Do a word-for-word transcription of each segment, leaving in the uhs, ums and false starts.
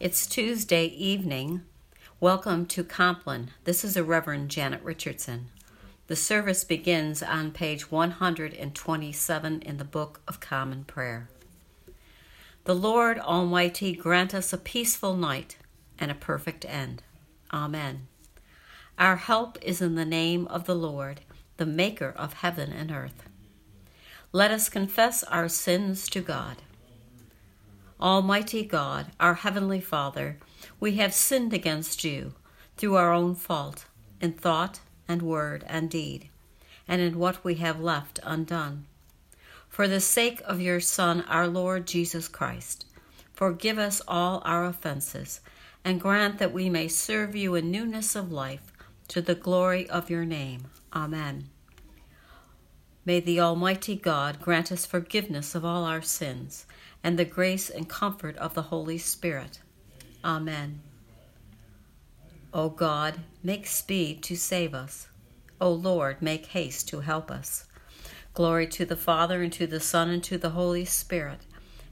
It's Tuesday evening. Welcome to Compline. This is a Reverend Janet Richardson. The service begins on page one hundred twenty-seven in the Book of Common Prayer. The Lord Almighty grant us a peaceful night and a perfect end. Amen. Our help is in the name of the Lord, the Maker of heaven and earth. Let us confess our sins to God. Almighty God, our Heavenly Father, we have sinned against you through our own fault, in thought and word and deed, and in what we have left undone. For the sake of your Son, our Lord Jesus Christ, forgive us all our offenses, and grant that we may serve you in newness of life, to the glory of your name. Amen. May the Almighty God grant us forgiveness of all our sins, and the grace and comfort of the Holy Spirit. Amen. O God, make speed to save us. O Lord, make haste to help us. Glory to the Father, and to the Son, and to the Holy Spirit,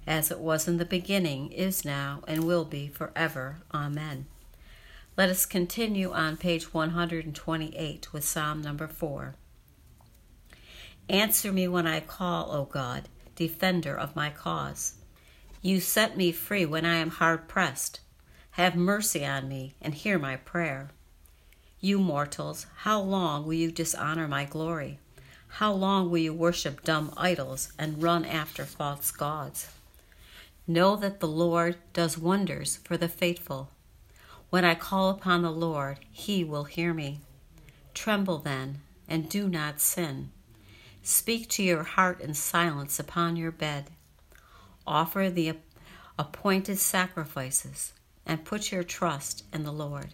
as it was in the beginning, is now, and will be forever. Amen. Let us continue on page one hundred twenty-eight with Psalm number four. Answer me when I call, O God, defender of my cause. You set me free when I am hard-pressed. Have mercy on me and hear my prayer. You mortals, how long will you dishonor my glory? How long will you worship dumb idols and run after false gods? Know that the Lord does wonders for the faithful. When I call upon the Lord, he will hear me. Tremble then, and do not sin. Speak to your heart in silence upon your bed. Offer the appointed sacrifices and put your trust in the Lord.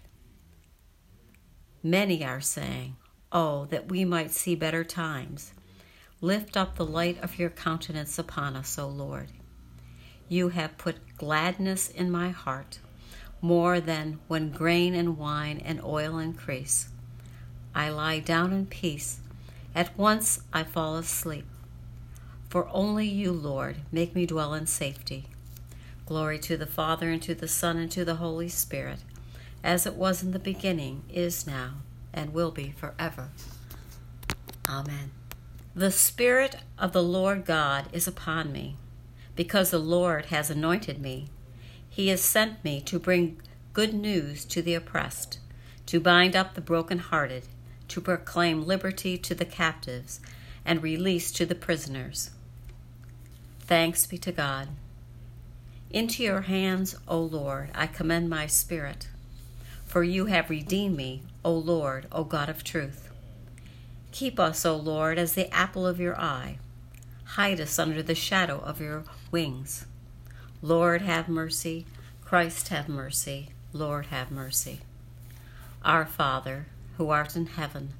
Many are saying, "Oh, that we might see better times." Lift up the light of your countenance upon us, O Lord. You have put gladness in my heart, more than when grain and wine and oil increase. I lie down in peace. At once I fall asleep. For only you, Lord, make me dwell in safety. Glory to the Father, and to the Son, and to the Holy Spirit, as it was in the beginning, is now, and will be forever. Amen. The Spirit of the Lord God is upon me, because the Lord has anointed me. He has sent me to bring good news to the oppressed, to bind up the brokenhearted, to proclaim liberty to the captives and release to the prisoners. Thanks be to God. Into your hands, O Lord, I commend my spirit, for you have redeemed me, O Lord, O God of truth. Keep us, O Lord, as the apple of your eye. Hide us under the shadow of your wings. Lord, have mercy. Christ, have mercy. Lord, have mercy. Our Father, who art in heaven,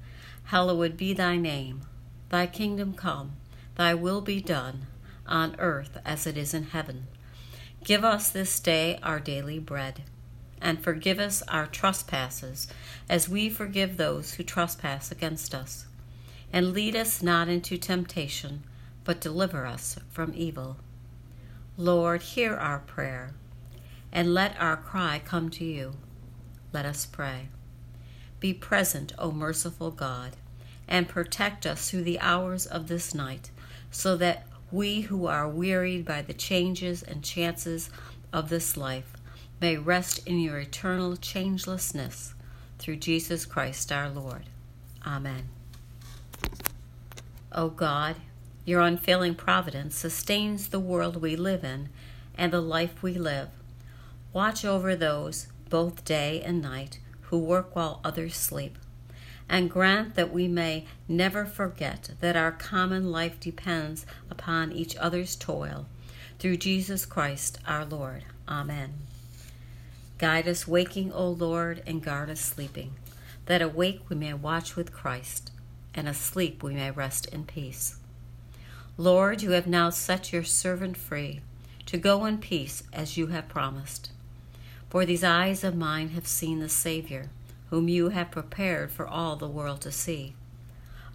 hallowed be thy name. Thy kingdom come, thy will be done, on earth as it is in heaven. Give us this day our daily bread, and forgive us our trespasses, as we forgive those who trespass against us. And lead us not into temptation, but deliver us from evil. Lord, hear our prayer, and let our cry come to you. Let us pray. Be present, O merciful God, and protect us through the hours of this night, so that we who are wearied by the changes and chances of this life may rest in your eternal changelessness, through Jesus Christ our Lord. Amen. O God, your unfailing providence sustains the world we live in and the life we live. Watch over those, both day and night, who work while others sleep, and grant that we may never forget that our common life depends upon each other's toil, through Jesus Christ our Lord. Amen. Guide us waking, O Lord, and guard us sleeping, that awake we may watch with Christ, and asleep we may rest in peace. Lord, you have now set your servant free, to go in peace as you have promised. For these eyes of mine have seen the Savior, whom you have prepared for all the world to see,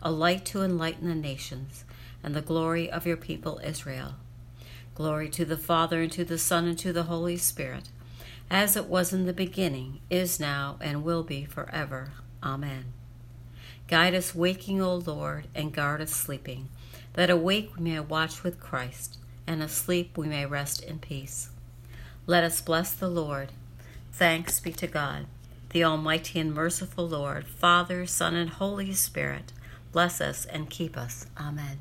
a light to enlighten the nations, and the glory of your people Israel. Glory to the Father, and to the Son, and to the Holy Spirit, as it was in the beginning, is now, and will be forever. Amen. Guide us waking, O Lord, and guard us sleeping, that awake we may watch with Christ, and asleep we may rest in peace. Let us bless the Lord. Thanks be to God, the Almighty and merciful Lord, Father, Son, and Holy Spirit. Bless us and keep us. Amen.